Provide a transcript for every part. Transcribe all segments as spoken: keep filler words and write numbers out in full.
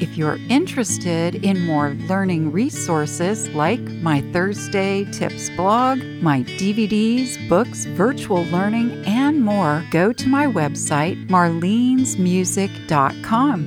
If you're interested in more learning resources like my Thursday Tips blog, my D V Ds, books, virtual learning, and more, go to my website, marlenes music dot com.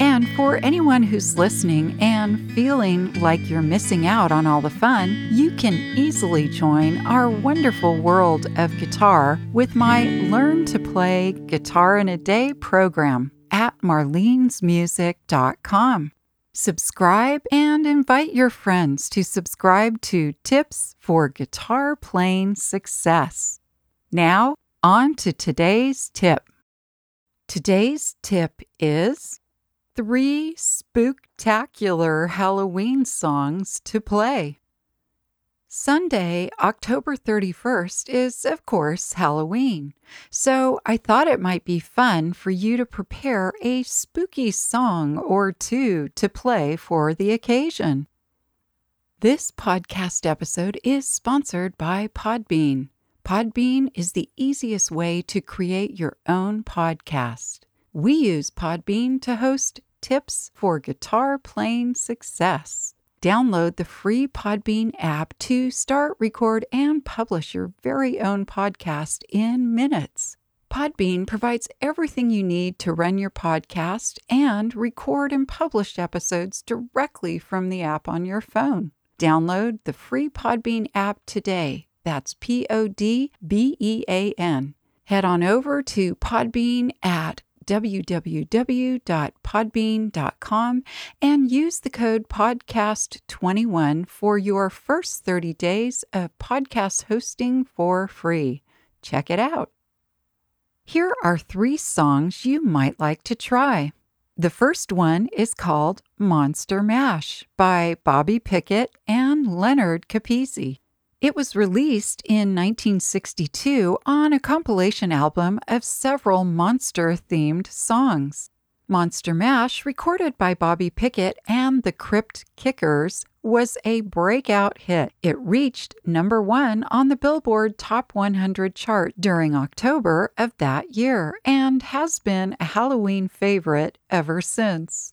And for anyone who's listening and feeling like you're missing out on all the fun, you can easily join our wonderful world of guitar with my Learn to Play Guitar in a Day program at marlenes music dot com. Subscribe and invite your friends to subscribe to Tips for Guitar Playing Success. Now, on to today's tip. Today's tip is three spooktacular Halloween songs to play. Sunday, October thirty-first, is, of course, Halloween, so I thought it might be fun for you to prepare a spooky song or two to play for the occasion. This podcast episode is sponsored by Podbean. Podbean is the easiest way to create your own podcast. We use Podbean to host Tips for Guitar Playing Success. Download the free Podbean app to start, record, and publish your very own podcast in minutes. Podbean provides everything you need to run your podcast and record and publish episodes directly from the app on your phone. Download the free Podbean app today. That's P O D B E A N. Head on over to Podbean at w w w dot podbean dot com and use the code podcast twenty-one for your first thirty days of podcast hosting for free. Check it out. Here are three songs you might like to try. The first one is called Monster Mash by Bobby Pickett and Leonard Capizzi. It was released in nineteen sixty-two on a compilation album of several monster-themed songs. Monster Mash, recorded by Bobby Pickett and the Crypt Kickers, was a breakout hit. It reached number one on the Billboard Top one hundred chart during October of that year and has been a Halloween favorite ever since.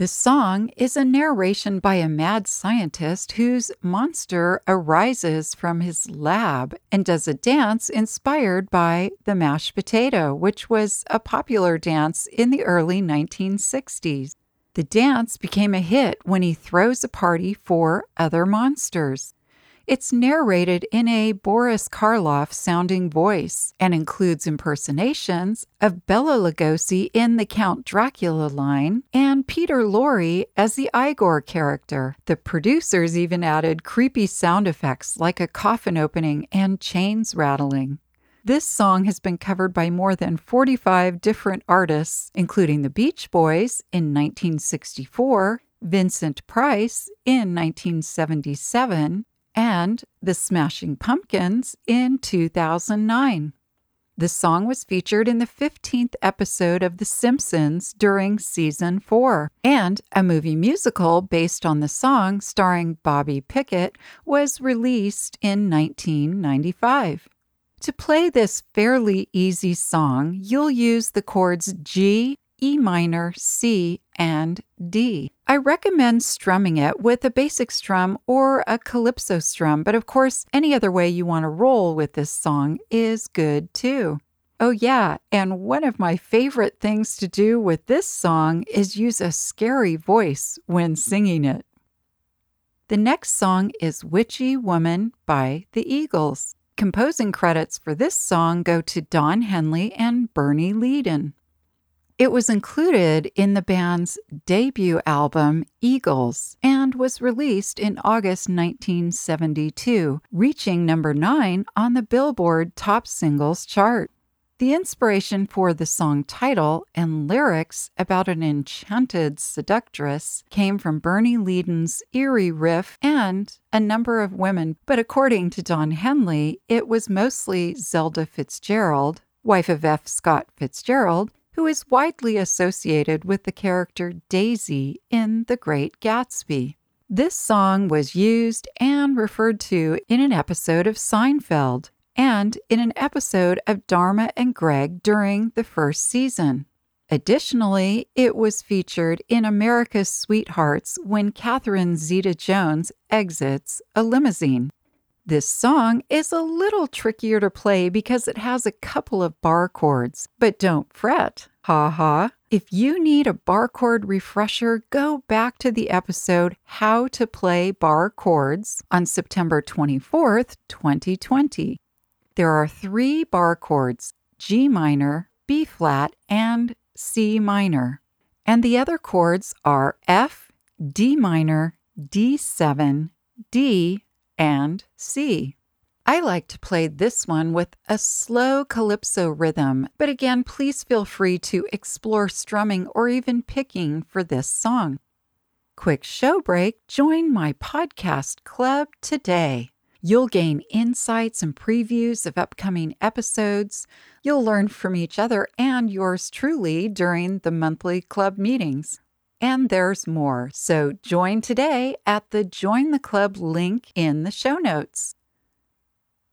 The song is a narration by a mad scientist whose monster arises from his lab and does a dance inspired by the mashed potato, which was a popular dance in the early nineteen sixties. The dance became a hit when he throws a party for other monsters. It's narrated in a Boris Karloff-sounding voice and includes impersonations of Bela Lugosi in the Count Dracula line and Peter Lorre as the Igor character. The producers even added creepy sound effects like a coffin opening and chains rattling. This song has been covered by more than forty-five different artists, including the Beach Boys in nineteen sixty-four, Vincent Price in nineteen seventy-seven, and the Smashing Pumpkins in two thousand nine. The song was featured in the fifteenth episode of The Simpsons during season four, and a movie musical based on the song starring Bobby Pickett was released in nineteen ninety-five. To play this fairly easy song, you'll use the chords G, E minor, C, and D. I recommend strumming it with a basic strum or a calypso strum, but of course, any other way you want to roll with this song is good too. Oh yeah, and one of my favorite things to do with this song is use a scary voice when singing it. The next song is Witchy Woman by the Eagles. Composing credits for this song go to Don Henley and Bernie Leadon. It was included in the band's debut album, Eagles, and was released in August nineteen seventy-two, reaching number nine on the Billboard Top Singles chart. The inspiration for the song title and lyrics about an enchanted seductress came from Bernie Leadon's eerie riff and a number of women, but according to Don Henley, it was mostly Zelda Fitzgerald, wife of F. Scott Fitzgerald, who is widely associated with the character Daisy in The Great Gatsby. This song was used and referred to in an episode of Seinfeld and in an episode of Dharma and Greg during the first season. Additionally, it was featured in America's Sweethearts when Catherine Zeta-Jones exits a limousine. This song is a little trickier to play because it has a couple of bar chords, but don't fret, ha-ha. If you need a bar chord refresher, go back to the episode How to Play Bar Chords on September twenty-fourth, twenty twenty. There are three bar chords, G minor, B flat, and C minor. And the other chords are F, D minor, D seven, D, and C. I like to play this one with a slow calypso rhythm, but again, please feel free to explore strumming or even picking for this song. Quick show break, join my podcast club today. You'll gain insights and previews of upcoming episodes. You'll learn from each other and yours truly during the monthly club meetings. And there's more, so join today at the Join the Club link in the show notes.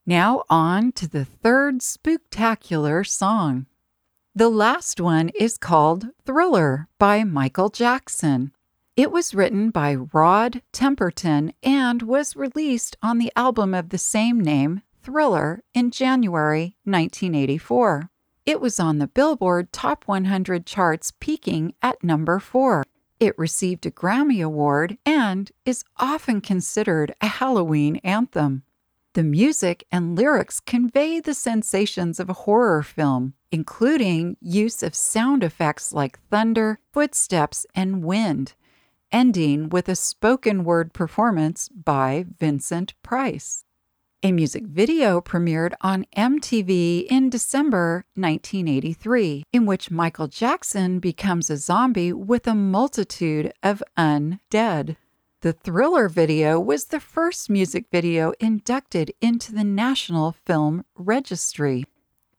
Now on to the third spooktacular song. The last one is called Thriller by Michael Jackson. It was written by Rod Temperton and was released on the album of the same name, Thriller, in January nineteen eighty-four. It was on the Billboard Top one hundred charts, peaking at number four. It received a Grammy Award and is often considered a Halloween anthem. The music and lyrics convey the sensations of a horror film, including use of sound effects like thunder, footsteps, and wind, ending with a spoken word performance by Vincent Price. A music video premiered on M T V in December nineteen eighty-three, in which Michael Jackson becomes a zombie with a multitude of undead. The Thriller video was the first music video inducted into the National Film Registry.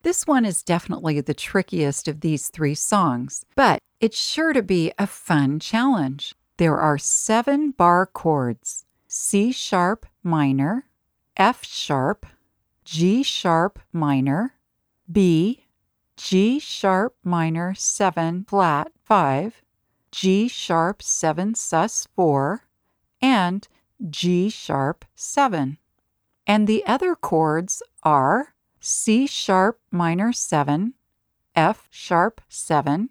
This one is definitely the trickiest of these three songs, but it's sure to be a fun challenge. There are seven bar chords, C sharp minor, F sharp, G sharp minor, B, G sharp minor seven flat five, G sharp seven sus four, and G sharp seven. And the other chords are C sharp minor seven, F sharp seven,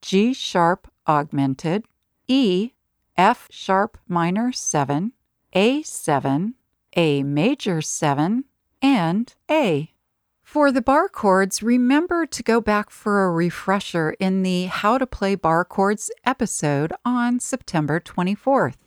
G sharp augmented, E, F sharp minor seven, A seven, A major seven, and A. For the bar chords, remember to go back for a refresher in the How to Play Bar Chords episode on September twenty-fourth.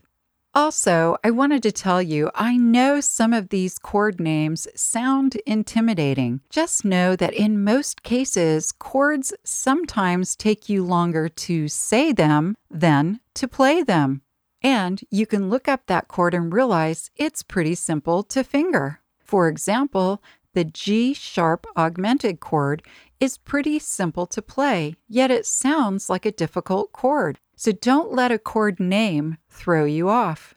Also, I wanted to tell you, I know some of these chord names sound intimidating. Just know that in most cases, chords sometimes take you longer to say them than to play them. And you can look up that chord and realize it's pretty simple to finger. For example, the G sharp augmented chord is pretty simple to play, yet it sounds like a difficult chord. So don't let a chord name throw you off.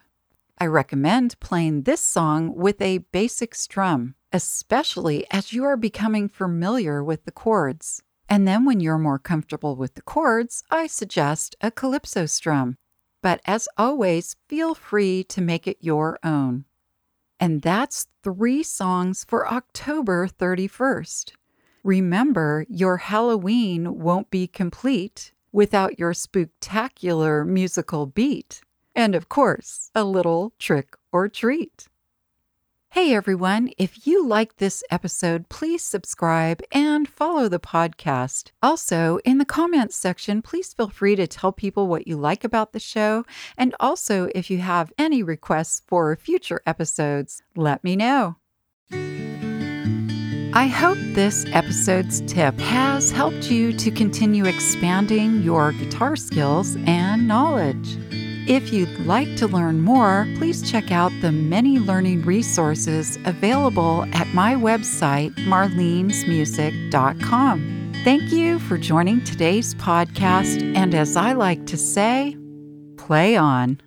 I recommend playing this song with a basic strum, especially as you are becoming familiar with the chords. And then when you're more comfortable with the chords, I suggest a calypso strum. But as always, feel free to make it your own. And that's three songs for October thirty-first. Remember, your Halloween won't be complete without your spooktacular musical beat, and of course, a little trick or treat. Hey everyone, if you like this episode, please subscribe and follow the podcast. Also, in the comments section, please feel free to tell people what you like about the show, and also if you have any requests for future episodes, let me know. I hope this episode's tip has helped you to continue expanding your guitar skills and knowledge. If you'd like to learn more, please check out the many learning resources available at my website, marlenes music dot com. Thank you for joining today's podcast, and as I like to say, play on.